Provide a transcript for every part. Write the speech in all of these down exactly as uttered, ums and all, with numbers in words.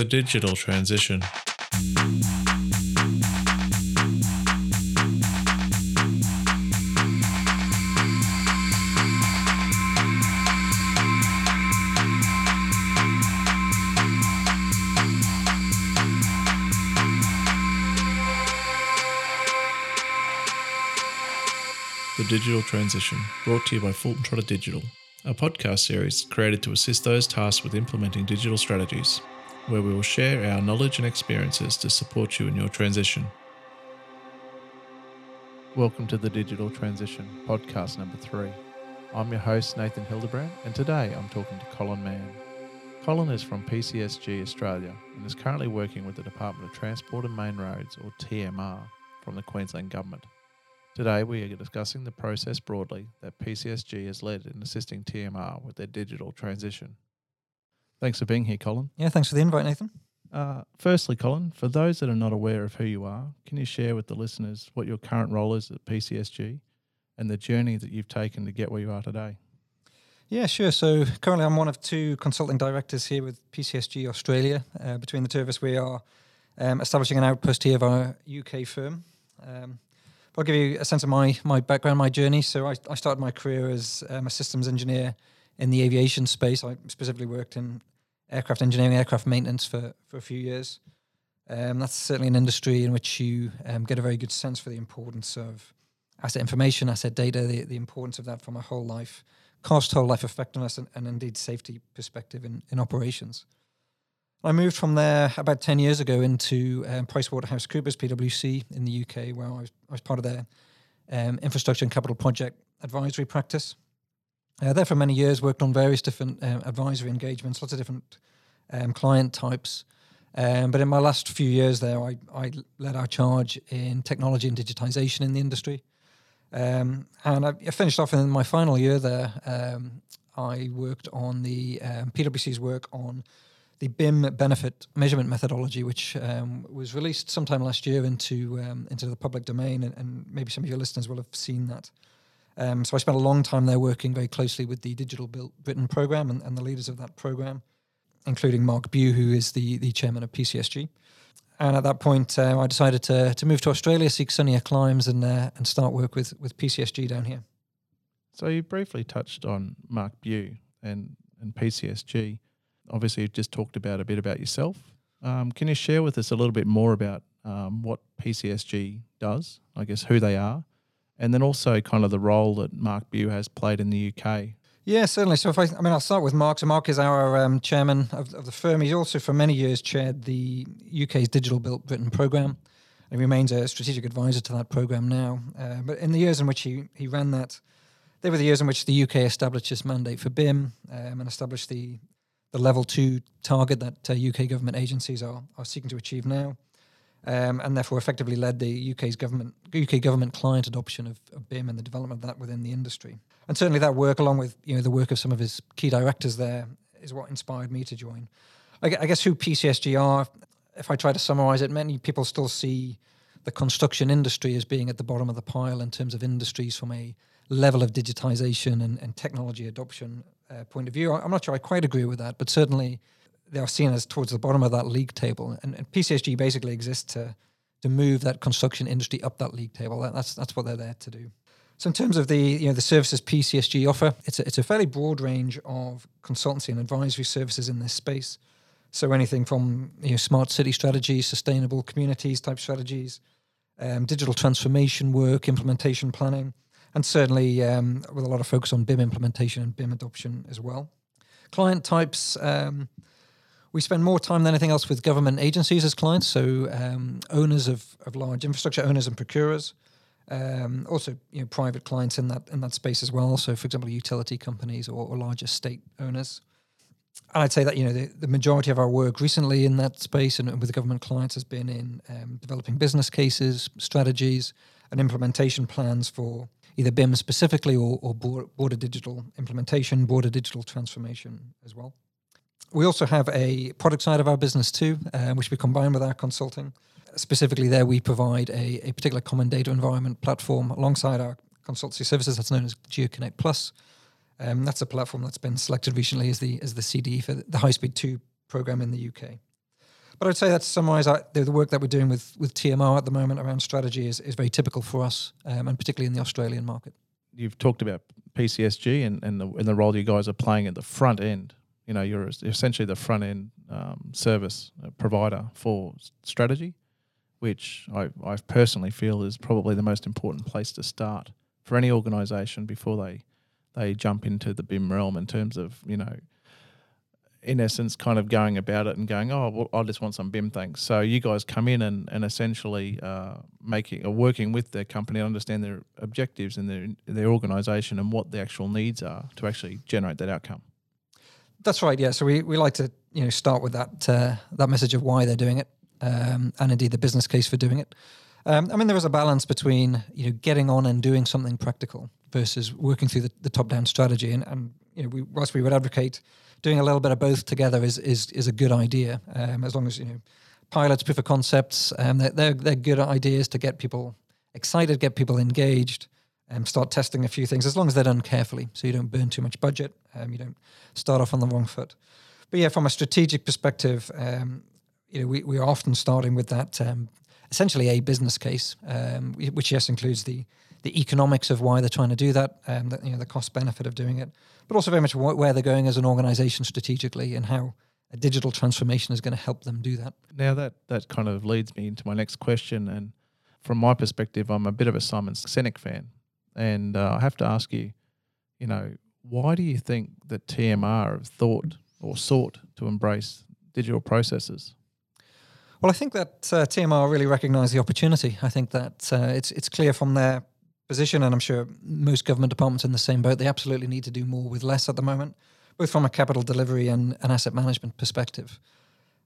the digital transition. The Digital Transition, brought to you by Fulton Trotter Digital, a podcast series created to assist those tasked with implementing digital strategies, where we will share our knowledge and experiences to support you in your transition. Welcome to the Digital Transition, podcast number three. I'm your host, Nathan Hildebrand, and today I'm talking to Colin Mann. Colin is from P C S G Australia and is currently working with the Department of Transport and Main Roads, or T M R, from the Queensland Government. Today we are discussing the process broadly that P C S G has led in assisting T M R with their digital transition. Thanks for being here, Colin. Yeah, thanks for the invite, Nathan. Uh, firstly, Colin, for those that are not aware of who you are, can you share with the listeners what your current role is at P C S G and the journey that you've taken to get where you are today? Yeah, sure. So currently I'm one of two consulting directors here with P C S G Australia. Uh, between the two of us, we are um, establishing an outpost here of our U K firm. Um I'll give you a sense of my my background, my journey. So I, I started my career as um, a systems engineer in the aviation space. I specifically worked in aircraft engineering, aircraft maintenance for, for a few years. Um, that's certainly an industry in which you um, get a very good sense for the importance of asset information, asset data, the, the importance of that from a whole life cost, whole life effectiveness, and, and indeed safety perspective in, in operations. I moved from there about ten years ago into um, PricewaterhouseCoopers, P W C, in the U K, where I was, I was part of their um, infrastructure and capital project advisory practice. Uh, there for many years, worked on various different um, advisory engagements, lots of different um, client types. Um, but in my last few years there, I, I led our charge in technology and digitisation in the industry. Um, and I finished off in my final year there. Um, I worked on the um, P W C's work on the B I M benefit measurement methodology, which um, was released sometime last year into um, into the public domain, and, and maybe some of your listeners will have seen that. Um, so I spent a long time there working very closely with the Digital Built Britain program and, and the leaders of that program, including Mark Bew, who is the, the chairman of P C S G. And at that point, uh, I decided to to move to Australia, seek sunnier climes, and uh, and start work with, with P C S G down here. So you briefly touched on Mark Bew and, and P C S G. Obviously, you've just talked about a bit about yourself. Um, can you share with us a little bit more about um, what P C S G does, I guess who they are, and then also kind of the role that Mark Bew has played in the U K? Yeah, certainly. So if I, I mean, I'll start with Mark. So Mark is our um, chairman of, of the firm. He's also for many years chaired the U K's Digital Built Britain programme. He remains a strategic advisor to that programme now. Uh, but in the years in which he, he ran that, they were the years in which the U K established its mandate for B I M um, and established the the level two target that uh, U K government agencies are, are seeking to achieve now, um, and therefore effectively led the U K's government U K government client adoption of, of B I M and the development of that within the industry. And certainly that work, along with you know the work of some of his key directors there, is what inspired me to join. I, I guess who P C S G are, if I try to summarise it, many people still see the construction industry as being at the bottom of the pile in terms of industries from a level of digitisation and, and technology adoption Uh, point of view. I'm not sure I quite agree with that, but certainly they are seen as towards the bottom of that league table. And, and P C S G basically exists to to move that construction industry up that league table. That, that's that's what they're there to do. So in terms of the you know the services P C S G offer, it's a, it's a fairly broad range of consultancy and advisory services in this space. So anything from you know smart city strategies, sustainable communities type strategies, um, digital transformation work, implementation planning. And certainly um, with a lot of focus on B I M implementation and B I M adoption as well. Client types, um, we spend more time than anything else with government agencies as clients, so um, owners of, of large infrastructure, owners and procurers, um, also you know, private clients in that in that space as well, so for example utility companies or, or large estate owners. And I'd say that you know the, the majority of our work recently in that space and with government clients has been in um, developing business cases, strategies, and implementation plans for either B I M specifically or, or border digital implementation, border digital transformation as well. We also have a product side of our business too, uh, which we combine with our consulting. Specifically there, we provide a, a particular common data environment platform alongside our consultancy services that's known as GeoConnect Plus. Um, that's a platform that's been selected recently as the as the C D E for the High Speed two program in the U K. But I'd say that's summarise the, the work that we're doing with, with T M R at the moment around strategy is, is very typical for us, um, and particularly in the Australian market. You've talked about P C S G and, and, the, and the role you guys are playing at the front end. You know, you're essentially the front end um, service provider for strategy, which I, I personally feel is probably the most important place to start for any organisation before they they jump into the B I M realm, in terms of, you know, in essence kind of going about it and going, oh, well, I just want some B I M, thanks. So you guys come in and, and essentially uh, making or working with their company and understand their objectives and their their organisation and what the actual needs are to actually generate that outcome. That's right, yeah. So we, we like to, you know, start with that uh, that message of why they're doing it, um, and indeed the business case for doing it. Um, I mean, there is a balance between, you know, getting on and doing something practical versus working through the, the top-down strategy. And, and you know, we, whilst we would advocate doing a little bit of both together is is, is a good idea, um, as long as, you know, pilots, proof of concepts, um, they're, they're, they're good ideas to get people excited, get people engaged, and start testing a few things, as long as they're done carefully so you don't burn too much budget, um, you don't start off on the wrong foot. But, yeah, from a strategic perspective, um, you know, we, we are often starting with that um, essentially a business case, um, which, yes, includes the the economics of why they're trying to do that, um, the, you know, the cost benefit of doing it, but also very much wh- where they're going as an organisation strategically and how a digital transformation is going to help them do that. Now that, that kind of leads me into my next question, and from my perspective, I'm a bit of a Simon Sinek fan, and uh, I have to ask you, you know, why do you think that T M R have thought or sought to embrace digital processes? Well, I think that uh, T M R really recognise the opportunity. I think that uh, it's it's clear from their position, and I'm sure most government departments in the same boat, they absolutely need to do more with less at the moment, both from a capital delivery and an asset management perspective.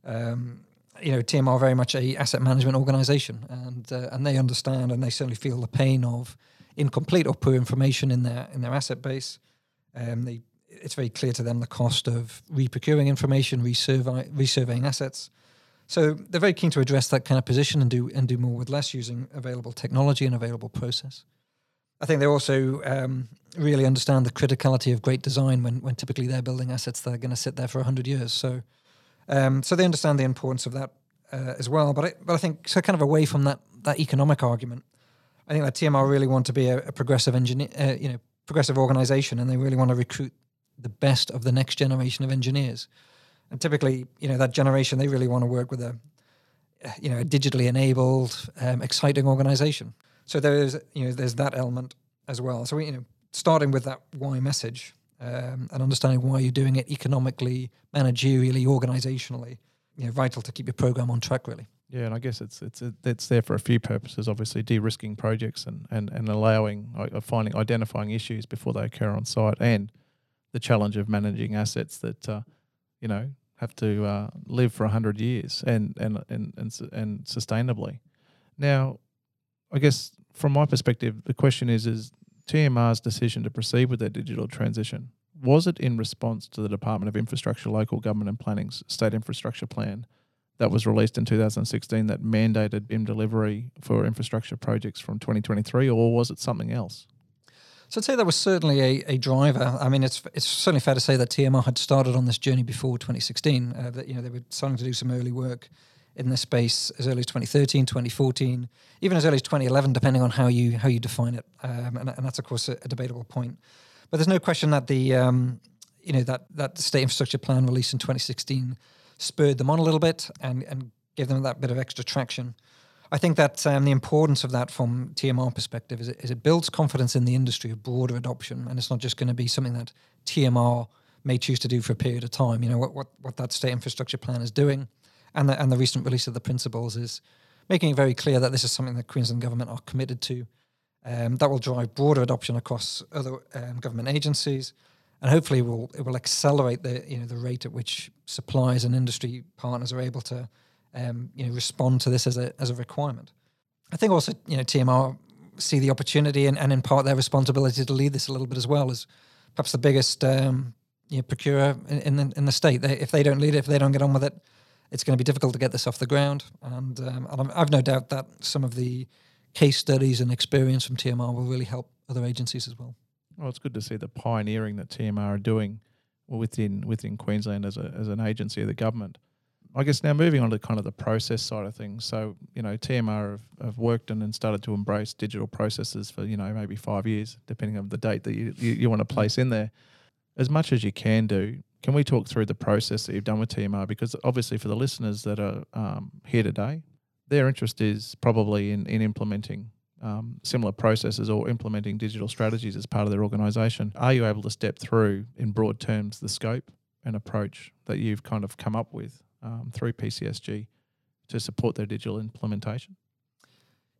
Um, you know, T M R are very much a asset management organisation, and uh, and they understand and they certainly feel the pain of incomplete or poor information in their in their asset base. Um, they, it's very clear to them the cost of re-procuring information, resurvey, resurveying assets. So they're very keen to address that kind of position and do and do more with less using available technology and available process. I think they also um, really understand the criticality of great design when, when typically they're building assets that are going to sit there for one hundred years. So um, so they understand the importance of that uh, as well. But I, but I think so kind of away from that that economic argument, I think that T M R really want to be a, a progressive engineer, uh, you know, progressive organisation, and they really want to recruit the best of the next generation of engineers. And typically, you know, that generation, they really want to work with a, you know, a digitally enabled, um, exciting organisation. So there is, you know, there's that element as well. So we, you know, starting with that why message, um, and understanding why you're doing it economically, managerially, organisationally, you know, vital to keep your program on track, really. Yeah, and I guess it's it's it's there for a few purposes. Obviously, de-risking projects and and and allowing, finding, identifying issues before they occur on site, and the challenge of managing assets that, uh, you know, have to uh, live for one hundred years and and and and, and sustainably. Now, I guess from my perspective, the question is, is T M R's decision to proceed with their digital transition, was it in response to the Department of Infrastructure, Local Government and Planning's State Infrastructure Plan that was released in two thousand sixteen that mandated B I M delivery for infrastructure projects from twenty twenty-three, or was it something else? So I'd say that was certainly a, a driver. I mean, it's it's certainly fair to say that T M R had started on this journey before twenty sixteen, uh, that, you know, they were starting to do some early work in this space as early as twenty thirteen, twenty fourteen, even as early as twenty eleven, depending on how you how you define it, um, and, and that's of course a, a debatable point. But there's no question that the um, you know that that State Infrastructure Plan released in twenty sixteen spurred them on a little bit and and gave them that bit of extra traction. I think that um, the importance of that from T M R perspective is it, is it builds confidence in the industry of broader adoption, and it's not just going to be something that T M R may choose to do for a period of time. You know what what, what that State Infrastructure Plan is doing. And the, and the recent release of the principles is making it very clear that this is something that Queensland Government are committed to. Um, that will drive broader adoption across other um, government agencies, and hopefully will it will accelerate the you know the rate at which suppliers and industry partners are able to um, you know respond to this as a as a requirement. I think also you know T M R see the opportunity and, and in part their responsibility to lead this a little bit as well, as perhaps the biggest um, you know, procurer in, in the in the state. They, if they don't lead it, if they don't get on with it, it's going to be difficult to get this off the ground, and, um, and I've no doubt that some of the case studies and experience from T M R will really help other agencies as well. Well, it's good to see the pioneering that T M R are doing within within Queensland as a as an agency of the government. I guess now moving on to kind of the process side of things. So, you know, T M R have, have worked and, and started to embrace digital processes for, you know, maybe five years, depending on the date that you, you, you want to place in there. As much as you can do, can we talk through the process that you've done with T M R? Because obviously for the listeners that are um, here today, their interest is probably in, in implementing um, similar processes or implementing digital strategies as part of their organisation. Are you able to step through, in broad terms, the scope and approach that you've kind of come up with um, through P C S G to support their digital implementation?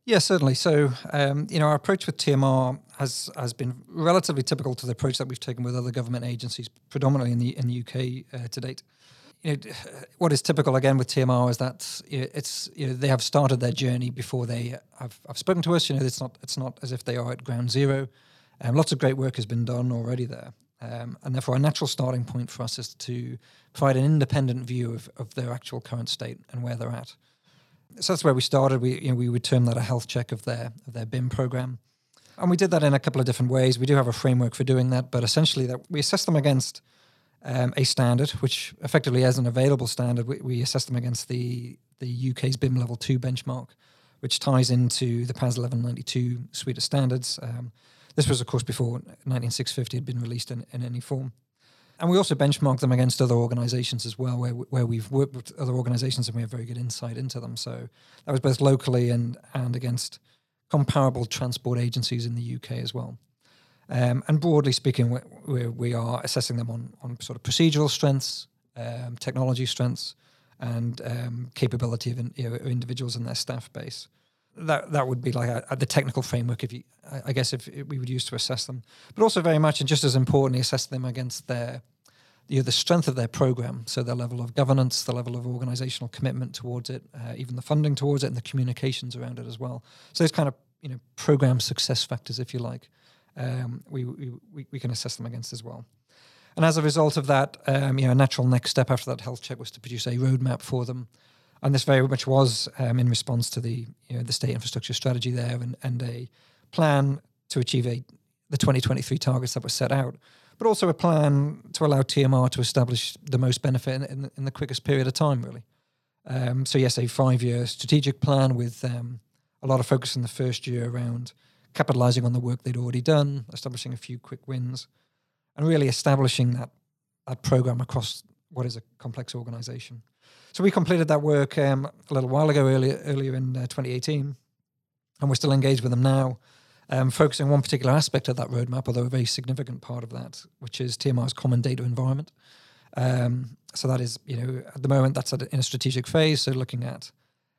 Yeah, certainly. So, um, you know, our approach with T M R has has been relatively typical to the approach that we've taken with other government agencies, predominantly in the in the U K uh, to date. You know, what is typical again with T M R is that it's you know they have started their journey before they have, have spoken to us. You know, it's not it's not as if they are at ground zero. Um, lots of great work has been done already there. Um, and therefore, a natural starting point for us is to provide an independent view of, of their actual current state and where they're at. So that's where we started. We you know, we would term that a health check of their of their B I M program. And we did that in a couple of different ways. We do have a framework for doing that, but essentially that we assess them against um, a standard, which effectively as an available standard, we, we assess them against the, the U K's B I M Level two benchmark, which ties into the P A S eleven ninety-two suite of standards. Um, this was, of course, before nineteen six fifty had been released in, in any form. And we also benchmark them against other organisations as well, where where we've worked with other organisations and we have very good insight into them. So that was both locally and and against comparable transport agencies in the U K as well. Um, and broadly speaking, we, we are assessing them on, on sort of procedural strengths, um, technology strengths, and um, capability of in, you know, individuals and their staff base. That that would be like a, a, the technical framework, if you, I guess, if it, we would use to assess them, but also very much and just as importantly, assess them against their, you know, the strength of their program, so their level of governance, the level of organizational commitment towards it, uh, even the funding towards it, and the communications around it as well. So those kind of you know program success factors, if you like, um, we, we we can assess them against as well. And as a result of that, um, you know, a natural next step after that health check was to produce a roadmap for them. And this very much was um, in response to the you know, the state infrastructure strategy there and, and a plan to achieve a, the twenty twenty-three targets that were set out, but also a plan to allow T M R to establish the most benefit in, in, in the quickest period of time, really. Um, so yes, a five-year strategic plan with um, a lot of focus in the first year around capitalising on the work they'd already done, establishing a few quick wins, and really establishing that, that programme across what is a complex organisation. So we completed that work um, a little while ago, earlier, earlier in uh, twenty eighteen, and we're still engaged with them now, um, focusing on one particular aspect of that roadmap, although a very significant part of that, which is T M R's common data environment. Um, so that is, you know, at the moment that's at, in a strategic phase, so looking at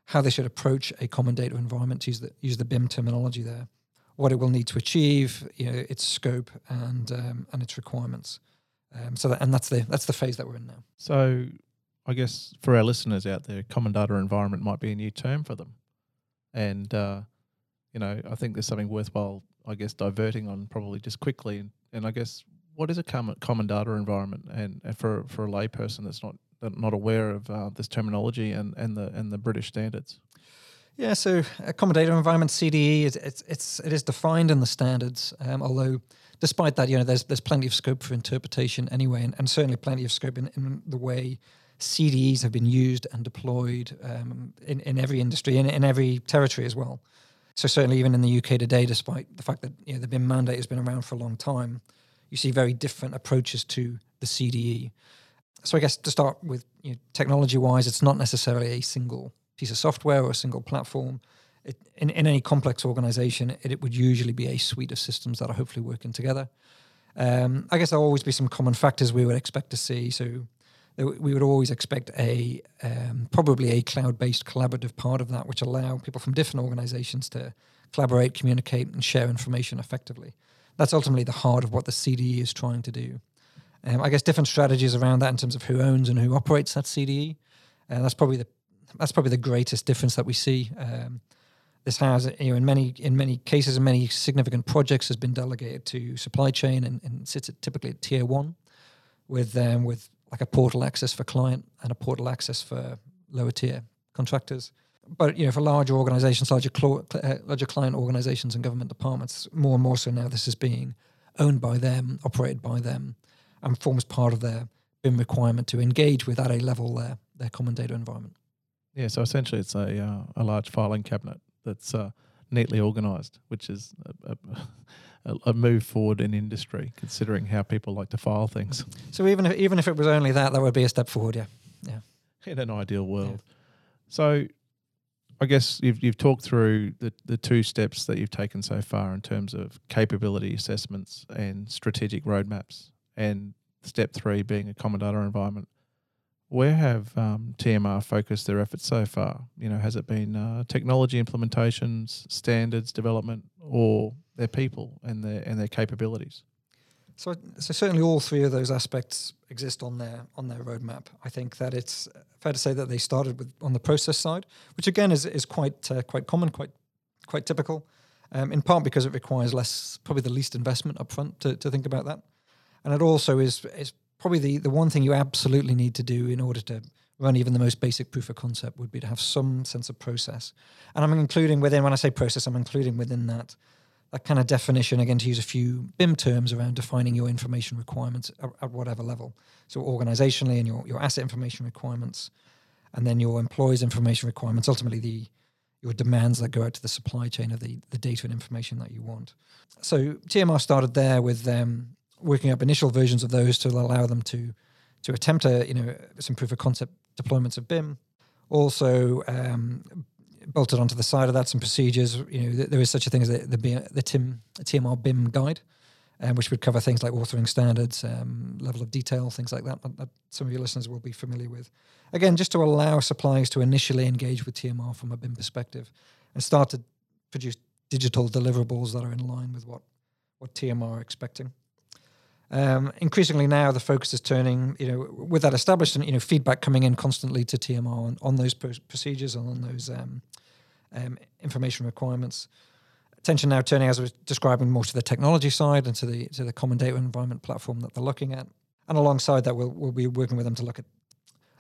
how they should approach a common data environment, to use the, use the B I M terminology there, what it will need to achieve, you know, its scope and um, and its requirements. Um, so that, and that's the that's the phase that we're in now. So I guess for our listeners out there, common data environment might be a new term for them. And, uh, you know, I think there's something worthwhile, I guess, diverting on probably just quickly. And, and I guess, what is a common, common data environment? And, and for, for a layperson that's not not aware of uh, this terminology and, and the and the British standards. Yeah, so a common data environment, C D E, it's, it's, it's, it is defined in the standards, um, although despite that, you know, there's there's plenty of scope for interpretation anyway, and, and certainly plenty of scope in, in the way C D Es have been used and deployed um, in, in every industry, in, in every territory as well. So certainly even in the U K today, despite the fact that you know, the B I M mandate has been around for a long time, you see very different approaches to the C D E. So I guess to start with, you know, technology-wise, it's not necessarily a single piece of software or a single platform. It, in, in any complex organisation, it, it would usually be a suite of systems that are hopefully working together. Um, I guess there'll always be some common factors we would expect to see. So we would always expect a um, probably a cloud-based collaborative part of that, which allow people from different organisations to collaborate, communicate, and share information effectively. That's ultimately the heart of what the C D E is trying to do. Um, I guess different strategies around that in terms of who owns and who operates that C D E, and uh, that's probably the that's probably the greatest difference that we see. Um, this has, you know, in many in many cases, in many significant projects, has been delegated to supply chain and, and sits at, typically at tier one, with um, with like a portal access for client and a portal access for lower tier contractors. But, you know, for larger organizations, larger, cl- uh, larger client organizations and government departments, more and more so now this is being owned by them, operated by them, and forms part of their B I M requirement to engage with at a level there their common data environment. Yeah, so essentially it's a uh, a large filing cabinet that's uh, neatly organised, which is a, a, a move forward in industry, considering how people like to file things. So even if, even if it was only that, that would be a step forward, yeah. yeah. In an ideal world. Yeah. So I guess you've you've talked through the, the two steps that you've taken so far in terms of capability assessments and strategic roadmaps, and step three being a common data environment. Where have um, T M R focused their efforts so far? You know, has it been uh, technology implementations, standards development, or their people and their and their capabilities? So, so certainly all three of those aspects exist on their on their roadmap. I think that it's fair to say that they started with on the process side, which again is is quite uh, quite common, quite quite typical, um, in part because it requires less, probably the least investment up front to, to think about that, and it also is is. Probably the, the one thing you absolutely need to do in order to run even the most basic proof of concept would be to have some sense of process. And I'm including within, when I say process, I'm including within that that kind of definition, again, to use a few B I M terms around defining your information requirements at, at whatever level. So organisationally and your, your asset information requirements, and then your employees' information requirements, ultimately the your demands that go out to the supply chain of the, the data and information that you want. So T M R started there with... Um, working up initial versions of those to allow them to to attempt a, you know, some proof of concept deployments of B I M. Also um, bolted onto the side of that some procedures. You know, th- there is such a thing as the the, the T I M, T M R B I M guide, um, which would cover things like authoring standards, um, level of detail, things like that, that some of your listeners will be familiar with. Again, just to allow suppliers to initially engage with T M R from a B I M perspective and start to produce digital deliverables that are in line with what, what T M R are expecting. Um, increasingly now the focus is turning, you know, with that established and, you know, feedback coming in constantly to T M R on, on those pr- procedures and on those um, um, information requirements. Attention now turning, as I was describing, more to the technology side and to the to the common data environment platform that they're looking at. And alongside that, we'll, we'll be working with them to look at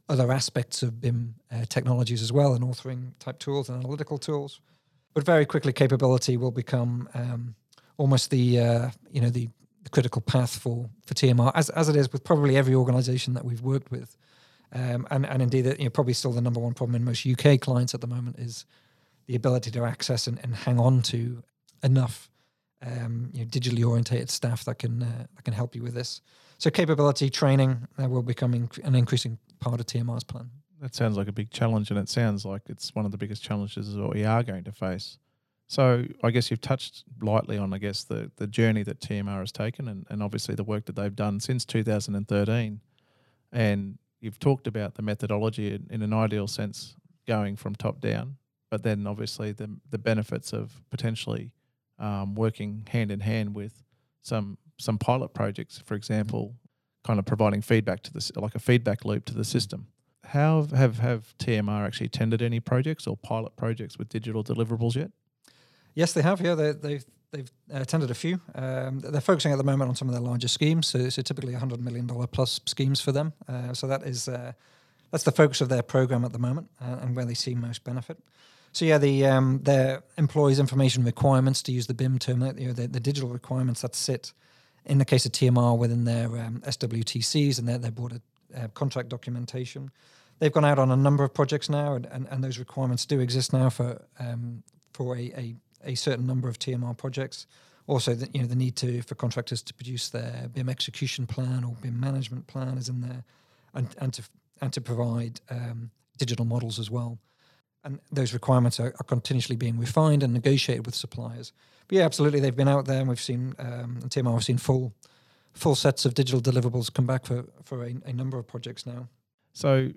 other aspects of B I M uh, technologies as well, and authoring type tools and analytical tools. But very quickly, capability will become um, almost the, uh, you know, the the critical path for, for T M R, as as it is with probably every organisation that we've worked with, um, and and indeed, you know, probably still the number one problem in most U K clients at the moment is the ability to access and, and hang on to enough um, you know, digitally orientated staff that can uh, that can help you with this. So capability training uh, will become inc- an increasing part of T M R's plan. That sounds like a big challenge, and it sounds like it's one of the biggest challenges that we are going to face. So I guess you've touched lightly on, I guess, the, the journey that T M R has taken and, and obviously the work that they've done since two thousand thirteen. And you've talked about the methodology in, in an ideal sense going from top down, but then obviously the the benefits of potentially um, working hand in hand with some some pilot projects, for example, kind of providing feedback to the, like a feedback loop to the system. How have, have T M R actually tendered any projects or pilot projects with digital deliverables yet? Yes, they have. Yeah, they, they've they've attended a few. Um, they're focusing at the moment on some of their larger schemes, so, so typically one hundred million dollars plus schemes for them. Uh, so that is uh, that's the focus of their program at the moment, uh, and where they see most benefit. So yeah, the um, their employees' information requirements, to use the B I M term, you know, the, the digital requirements that sit in the case of T M R within their um, S W T Cs and their their board uh, contract documentation. They've gone out on a number of projects now, and, and, and those requirements do exist now for um, for a, a a certain number of T M R projects. Also, the, you know, the need to for contractors to produce their B I M execution plan or B I M management plan is in there, and, and to and to provide um, digital models as well. And those requirements are, are continuously being refined and negotiated with suppliers. But yeah, absolutely, they've been out there, and we've seen um, and T M R have seen full full sets of digital deliverables come back for for a, a number of projects now. So,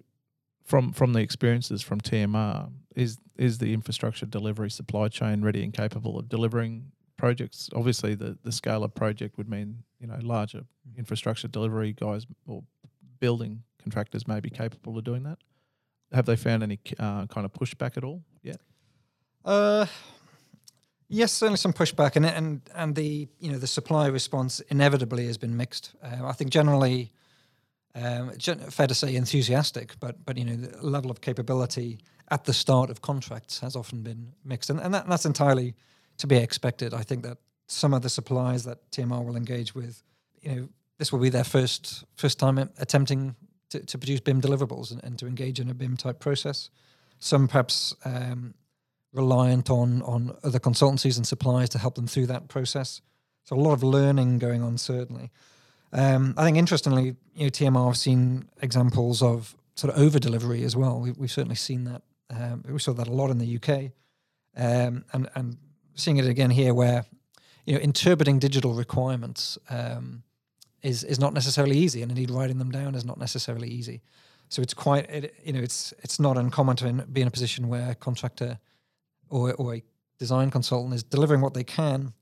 from from the experiences from T M R, is is the infrastructure delivery supply chain ready and capable of delivering projects? Obviously, the, the scale of project would mean, you know, larger infrastructure delivery guys or building contractors may be capable of doing that. Have they found any uh, kind of pushback at all yet? Uh, yes, certainly some pushback, and and and the you know the supply response inevitably has been mixed. Uh, I think generally. Um, fair to say enthusiastic, but but you know the level of capability at the start of contracts has often been mixed, and and, that, and that's entirely to be expected. I think that some of the suppliers that T M R will engage with, you know, this will be their first first time attempting to, to produce B I M deliverables and, and to engage in a B I M type process. Some perhaps um, reliant on, on other consultancies and suppliers to help them through that process. So a lot of learning going on, certainly. Um, I think, interestingly, you know, T M R have seen examples of sort of over-delivery as well. We, we've certainly seen that. Um, we saw that a lot in the U K. Um, and, and seeing it again here where, you know, interpreting digital requirements um, is, is not necessarily easy. And indeed, writing them down is not necessarily easy. So it's quite, it, you know, it's it's not uncommon to in, be in a position where a contractor or, or a design consultant is delivering what they can,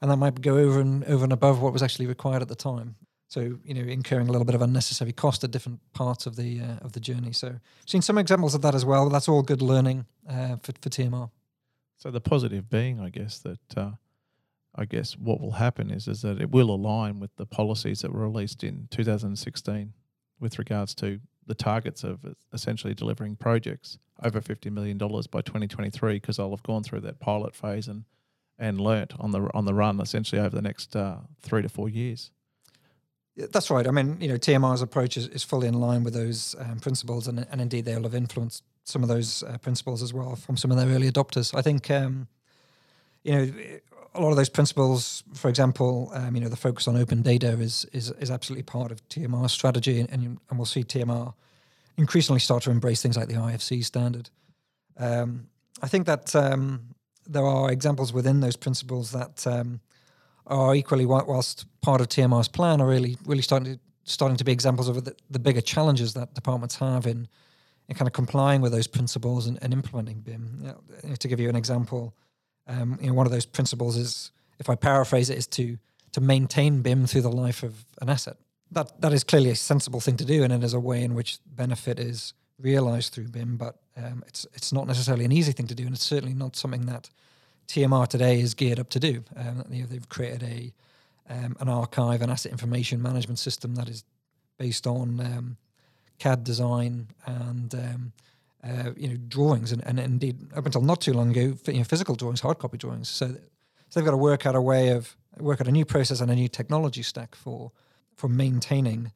and that might go over and over and above what was actually required at the time. So, you know, incurring a little bit of unnecessary cost at different parts of the uh, of the journey. So I've seen some examples of that as well. That's all good learning uh, for, for T M R. So the positive being, I guess, that uh, I guess what will happen is, is that it will align with the policies that were released in two thousand sixteen with regards to the targets of essentially delivering projects over fifty million dollars by twenty twenty-three, because I'll have gone through that pilot phase and, and learnt on the on the run essentially over the next uh, three to four years. That's right. I mean, you know, T M R's approach is, is fully in line with those um, principles, and, and indeed they will have influenced some of those uh, principles as well from some of their early adopters. I think, um, you know, a lot of those principles, for example, um, you know, the focus on open data is is, is absolutely part of T M R's strategy, and, and and we'll see T M R increasingly start to embrace things like the I F C standard. Um, I think that um, there are examples within those principles that um, are equally, whilst part of T M R's plan, are really really starting to, starting to be examples of the, the bigger challenges that departments have in, in kind of complying with those principles and, and implementing B I M. You know, to give you an example, um, you know, one of those principles is, if I paraphrase it, is to to maintain B I M through the life of an asset. That that is clearly a sensible thing to do, and it is a way in which benefit is realised through B I M, but um, it's it's not necessarily an easy thing to do, and it's certainly not something that T M R today is geared up to do. Um, you know, they've created a um, an archive and asset information management system that is based on um, C A D design and um, uh, you know drawings, and, and indeed up until not too long ago, you know, physical drawings, hard copy drawings. So, so they've got to work out a way of work out a new process and a new technology stack for for maintaining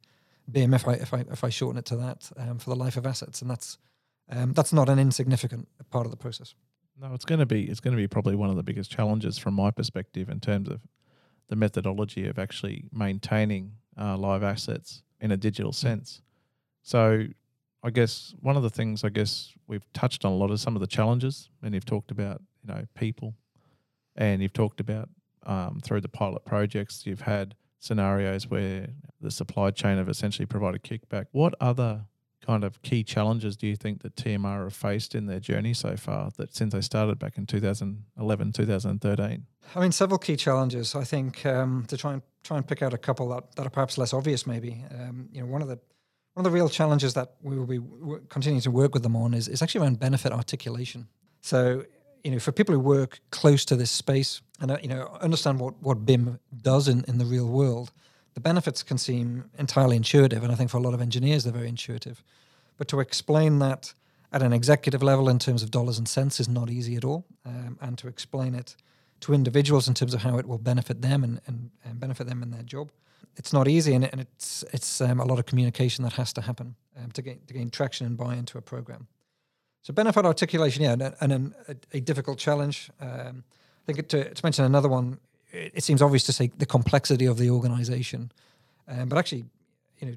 B I M, if I if I if I shorten it to that, um, for the life of assets, and that's um, that's not an insignificant part of the process. No, it's going to be it's going to be probably one of the biggest challenges from my perspective in terms of the methodology of actually maintaining uh, live assets in a digital sense. So, I guess one of the things I guess we've touched on a lot is some of the challenges, and you've talked about, you know, people, and you've talked about um, through the pilot projects you've had scenarios where the supply chain have essentially provided kickback. What other kind of key challenges do you think that T M R have faced in their journey so far, that since they started back in two thousand eleven, two thousand thirteen? I mean, several key challenges. I think um, to try and try and pick out a couple that, that are perhaps less obvious, maybe. Um, you know, one of the one of the real challenges that we will be w- continuing to work with them on is, is actually around benefit articulation. So, you know, for people who work close to this space and uh, you know understand what what B I M does in, in the real world, the benefits can seem entirely intuitive, and I think for a lot of engineers they're very intuitive. But to explain that at an executive level in terms of dollars and cents is not easy at all, um, and to explain it to individuals in terms of how it will benefit them and, and, and benefit them in their job, it's not easy, and, and it's it's um, a lot of communication that has to happen um, to, gain, to gain traction and buy into a program. So benefit articulation, yeah, and, and, and a, a difficult challenge. Um, I think it, to, to mention another one, it seems obvious to say the complexity of the organisation, um, but actually, you know,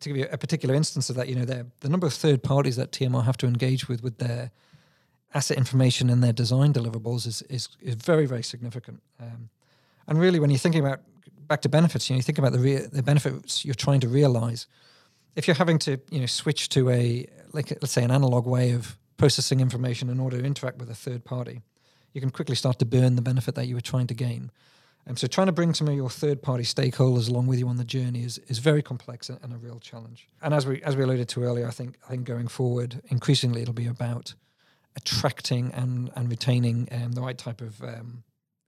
to give you a particular instance of that, you know, the number of third parties that T M R have to engage with with their asset information and their design deliverables is is, is very, very significant. Um, and really, when you're thinking about back to benefits, you know, you think about the re- the benefits you're trying to realise. If you're having to, you know, switch to a like let's say an analog way of processing information in order to interact with a third party, you can quickly start to burn the benefit that you were trying to gain. Um, so trying to bring some of your third-party stakeholders along with you on the journey is, is very complex and, and a real challenge. And as we as we alluded to earlier, I think I think going forward, increasingly it'll be about attracting and, and retaining um, the right type of um,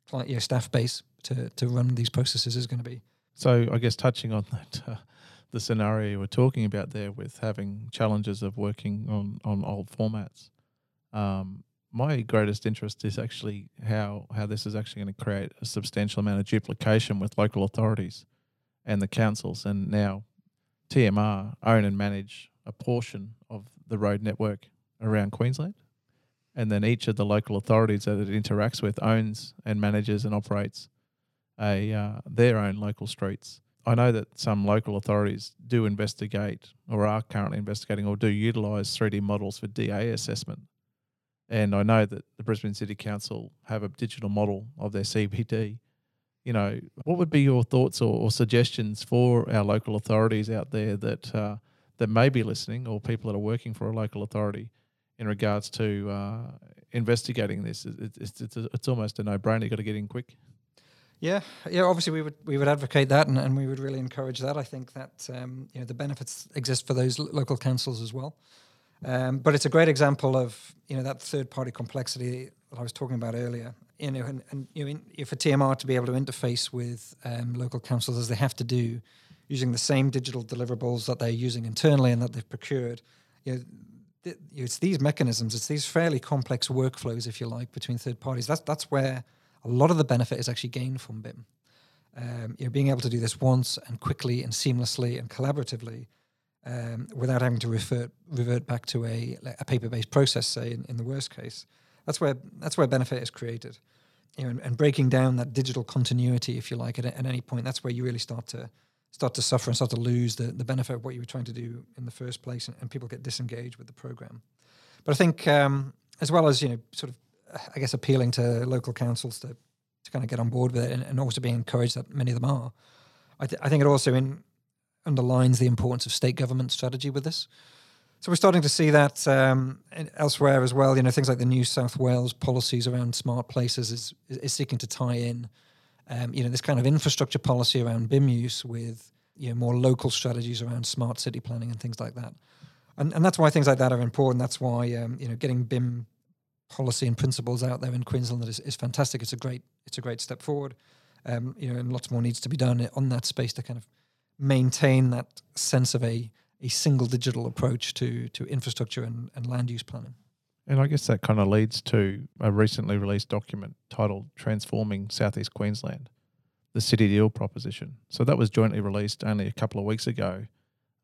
client, you know, staff base to, to run these processes is going to be. So I guess touching on that, uh, the scenario you were talking about there with having challenges of working on, on old formats, um, my greatest interest is actually how, how this is actually going to create a substantial amount of duplication with local authorities and the councils, and now T M R own and manage a portion of the road network around Queensland, and then each of the local authorities that it interacts with owns and manages and operates a uh, their own local streets. I know that some local authorities do investigate or are currently investigating or do utilise three D models for D A assessment. And I know that the Brisbane City Council have a digital model of their C B D. You know, what would be your thoughts or, or suggestions for our local authorities out there that uh, that may be listening, or people that are working for a local authority, in regards to uh, investigating this? It's, it's, it's, it's almost a no-brainer. You've got to get in quick. Yeah, yeah. Obviously, we would we would advocate that, and, and we would really encourage that. I think that um, you know the benefits exist for those lo- local councils as well. Um, but it's a great example of you know that third-party complexity that I was talking about earlier. You know, and, and you know, in, for T M R to be able to interface with um, local councils as they have to do, using the same digital deliverables that they're using internally and that they've procured. You know, th- it's these mechanisms, it's these fairly complex workflows, if you like, between third parties. That's that's where a lot of the benefit is actually gained from B I M. Um, you know, being able to do this once and quickly and seamlessly and collaboratively um, without having to revert revert back to a, a paper-based process, say, in, in the worst case. That's where that's where benefit is created. You know, and, and breaking down that digital continuity, if you like, at, at any point, that's where you really start to start to suffer and start to lose the, the benefit of what you were trying to do in the first place, and, and people get disengaged with the program. But I think um, as well as, you know, sort of, I guess, appealing to local councils to, to kind of get on board with it, and, and also being encouraged that many of them are. I, th- I think it also in, underlines the importance of state government strategy with this. So we're starting to see that um, elsewhere as well. You know, things like the New South Wales policies around smart places is, is seeking to tie in, um, you know, this kind of infrastructure policy around B I M use with, you know, more local strategies around smart city planning and things like that. And, and that's why things like that are important. That's why, um, you know, getting B I M policy and principles out there in Queensland is, is fantastic. It's a great it's a great step forward, um, you know, and lots more needs to be done on that space to kind of maintain that sense of a, a single digital approach to to infrastructure and, and land use planning. And I guess that kind of leads to a recently released document titled Transforming Southeast Queensland: The City Deal Proposition. So that was jointly released only a couple of weeks ago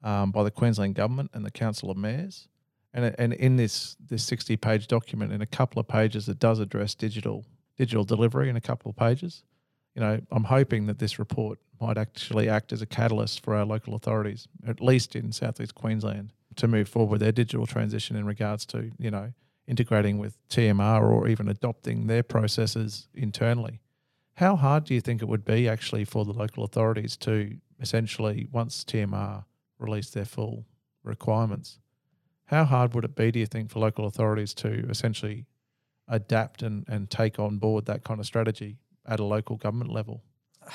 um, by the Queensland Government and the Council of Mayors. And, and in this this sixty-page document, in a couple of pages, it does address digital digital delivery in a couple of pages. You know, I'm hoping that this report might actually act as a catalyst for our local authorities, at least in Southeast Queensland, to move forward with their digital transition in regards to, you know, integrating with T M R or even adopting their processes internally. How hard do you think it would be actually for the local authorities to essentially, once T M R release their full requirements, how hard would it be, do you think, for local authorities to essentially adapt and, and take on board that kind of strategy at a local government level?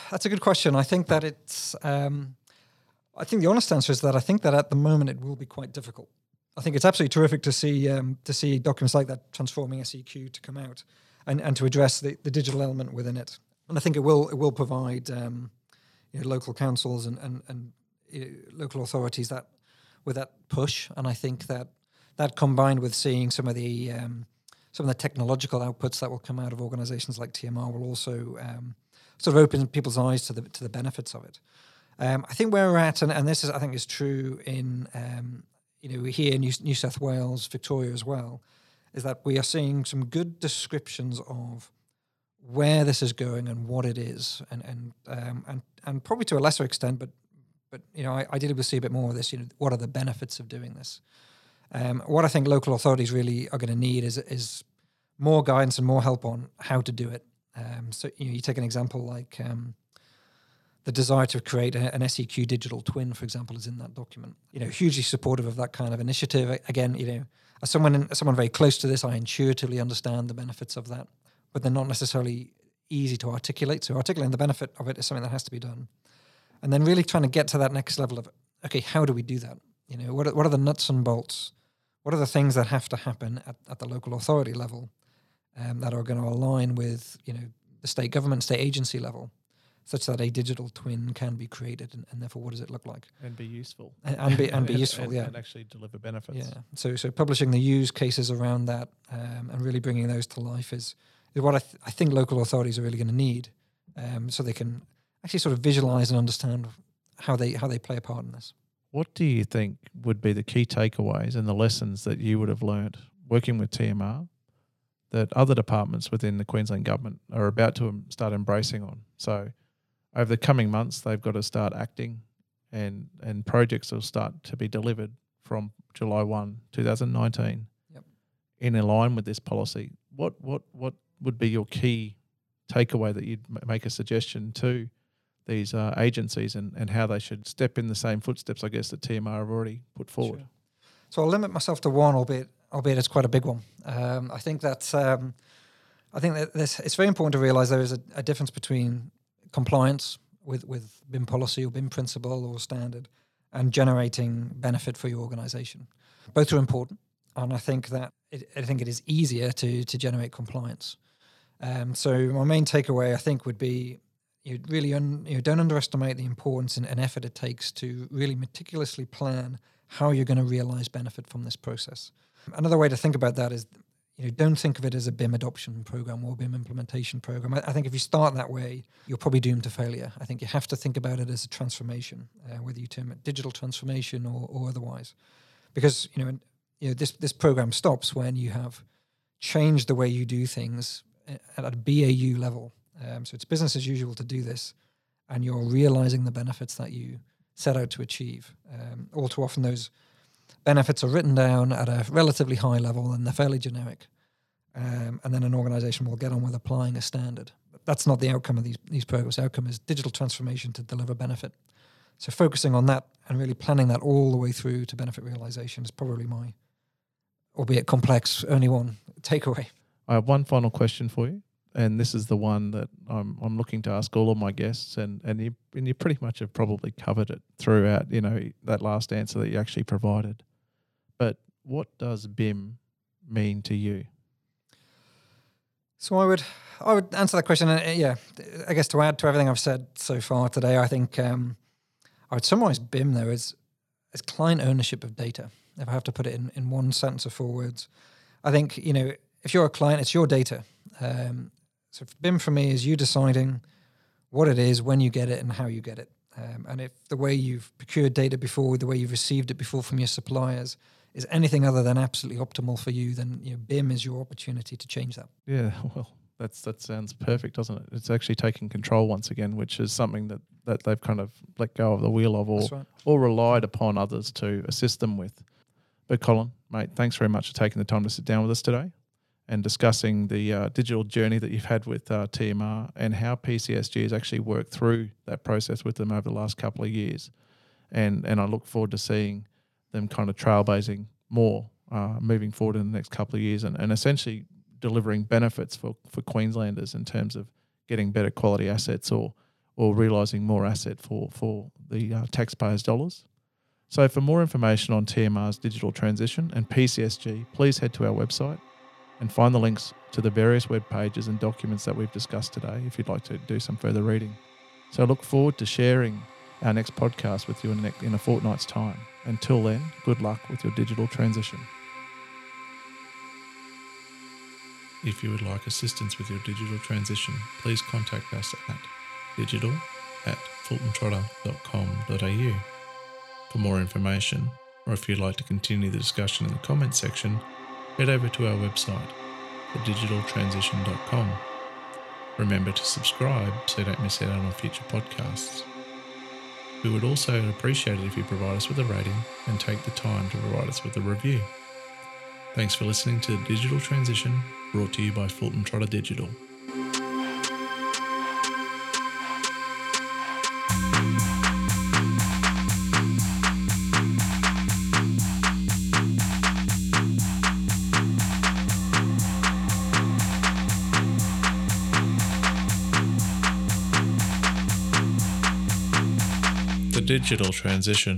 That's a good question. I think that it's um, – I think the honest answer is that I think that at the moment it will be quite difficult. I think it's absolutely terrific to see um, to see documents like that, Transforming S E Q, to come out and, and to address the, the digital element within it. And I think it will it will provide um, you know, local councils and, and, and uh, local authorities that – with that push, and I think that that combined with seeing some of the um, some of the technological outputs that will come out of organisations like T M R will also um, sort of open people's eyes to the to the benefits of it. Um, I think where we're at, and, and this is I think is true in um, you know here in New, New South Wales, Victoria as well, is that we are seeing some good descriptions of where this is going and what it is, and and um, and and probably to a lesser extent, but. But, you know, I, I did see a bit more of this, you know, what are the benefits of doing this? Um, what I think local authorities really are going to need is is more guidance and more help on how to do it. Um, so, you know, you take an example like um, the desire to create a, an S E Q digital twin, for example, is in that document. You know, hugely supportive of that kind of initiative. Again, you know, as someone, in, as someone very close to this, I intuitively understand the benefits of that, but they're not necessarily easy to articulate. So articulating the benefit of it is something that has to be done. And then really trying to get to that next level of, okay, how do we do that? You know, what are, what are the nuts and bolts? What are the things that have to happen at, at the local authority level um, that are going to align with, you know, the state government, state agency level, such that a digital twin can be created, and, and therefore what does it look like? And be useful. And, and be and be useful, and, yeah. And actually deliver benefits. Yeah. So so publishing the use cases around that um, and really bringing those to life is, is what I, th- I think local authorities are really going to need um, so they can actually sort of visualise and understand how they how they play a part in this. what do you think would be the key takeaways and the lessons that you would have learnt working with T M R that other departments within the Queensland Government are about to start embracing on? So over the coming months, they've got to start acting, and and projects will start to be delivered from July first, two thousand nineteen, yep, in line with this policy. What, what, what would be your key takeaway that you'd make a suggestion to these uh, agencies, and, and how they should step in the same footsteps, I guess, that T M R have already put forward? Sure. So I'll limit myself to one, albeit, albeit it's quite a big one. Um, I think that um, I think that this, it's very important to realise there is a, a difference between compliance with, with B I M policy or B I M principle or standard and generating benefit for your organisation. Both are important, and I think that it, I think it is easier to to generate compliance. Um, so my main takeaway, I think, would be you really un, you don't underestimate the importance and, and effort it takes to really meticulously plan how you're going to realise benefit from this process. Another way to think about that is, you know, don't think of it as a B I M adoption program or B I M implementation program. I, I think if you start that way, you're probably doomed to failure. I think you have to think about it as a transformation, uh, whether you term it digital transformation or, or otherwise, because you know, in, you know, this this program stops when you have changed the way you do things at a B A U level. Um, so it's business as usual to do this, and you're realizing the benefits that you set out to achieve. Um, all too often, those benefits are written down at a relatively high level, and they're fairly generic. Um, and then an organisation will get on with applying a standard. But that's not the outcome of these these programs. The outcome is digital transformation to deliver benefit. So focusing on that and really planning that all the way through to benefit realisation is probably my, albeit complex, only one takeaway. I have one final question for you, and this is the one that I'm I'm looking to ask all of my guests, and, and you and you pretty much have probably covered it throughout, you know, that last answer that you actually provided. But what does B I M mean to you? So I would I would answer that question. Uh, yeah, I guess to add to everything I've said so far today, I think um, I would summarise B I M though as as client ownership of data. If I have to put it in, in one sentence or four words, I think, you know, if you're a client, it's your data. Um, so B I M for me is you deciding what it is, when you get it, and how you get it. Um, and if the way you've procured data before, the way you've received it before from your suppliers is anything other than absolutely optimal for you, then you know, B I M is your opportunity to change that. Yeah, well, that's that sounds perfect, doesn't it? It's actually taking control once again, which is something that, that they've kind of let go of the wheel of, or right. or relied upon others to assist them with. But Colin, mate, thanks very much for taking the time to sit down with us today and discussing the uh, digital journey that you've had with uh, T M R and how P C S G has actually worked through that process with them over the last couple of years. And and I look forward to seeing them kind of trailblazing more uh, moving forward in the next couple of years, and, and essentially delivering benefits for, for Queenslanders in terms of getting better quality assets or or realising more asset for, for the uh, taxpayers' dollars. So for more information on T M R's digital transition and P C S G, please head to our website and find the links to the various web pages and documents that we've discussed today if you'd like to do some further reading. So I look forward to sharing our next podcast with you in a fortnight's time. Until then, good luck with your digital transition. If you would like assistance with your digital transition, please contact us at digital at fulton trotter dot com dot a u. For more information, or if you'd like to continue the discussion in the comments section, head over to our website, the digital transition dot com. Remember to subscribe so you don't miss out on future podcasts. We would also appreciate it if you provide us with a rating and take the time to provide us with a review. Thanks for listening to The Digital Transition, brought to you by Fulton Trotter Digital. Digital transition.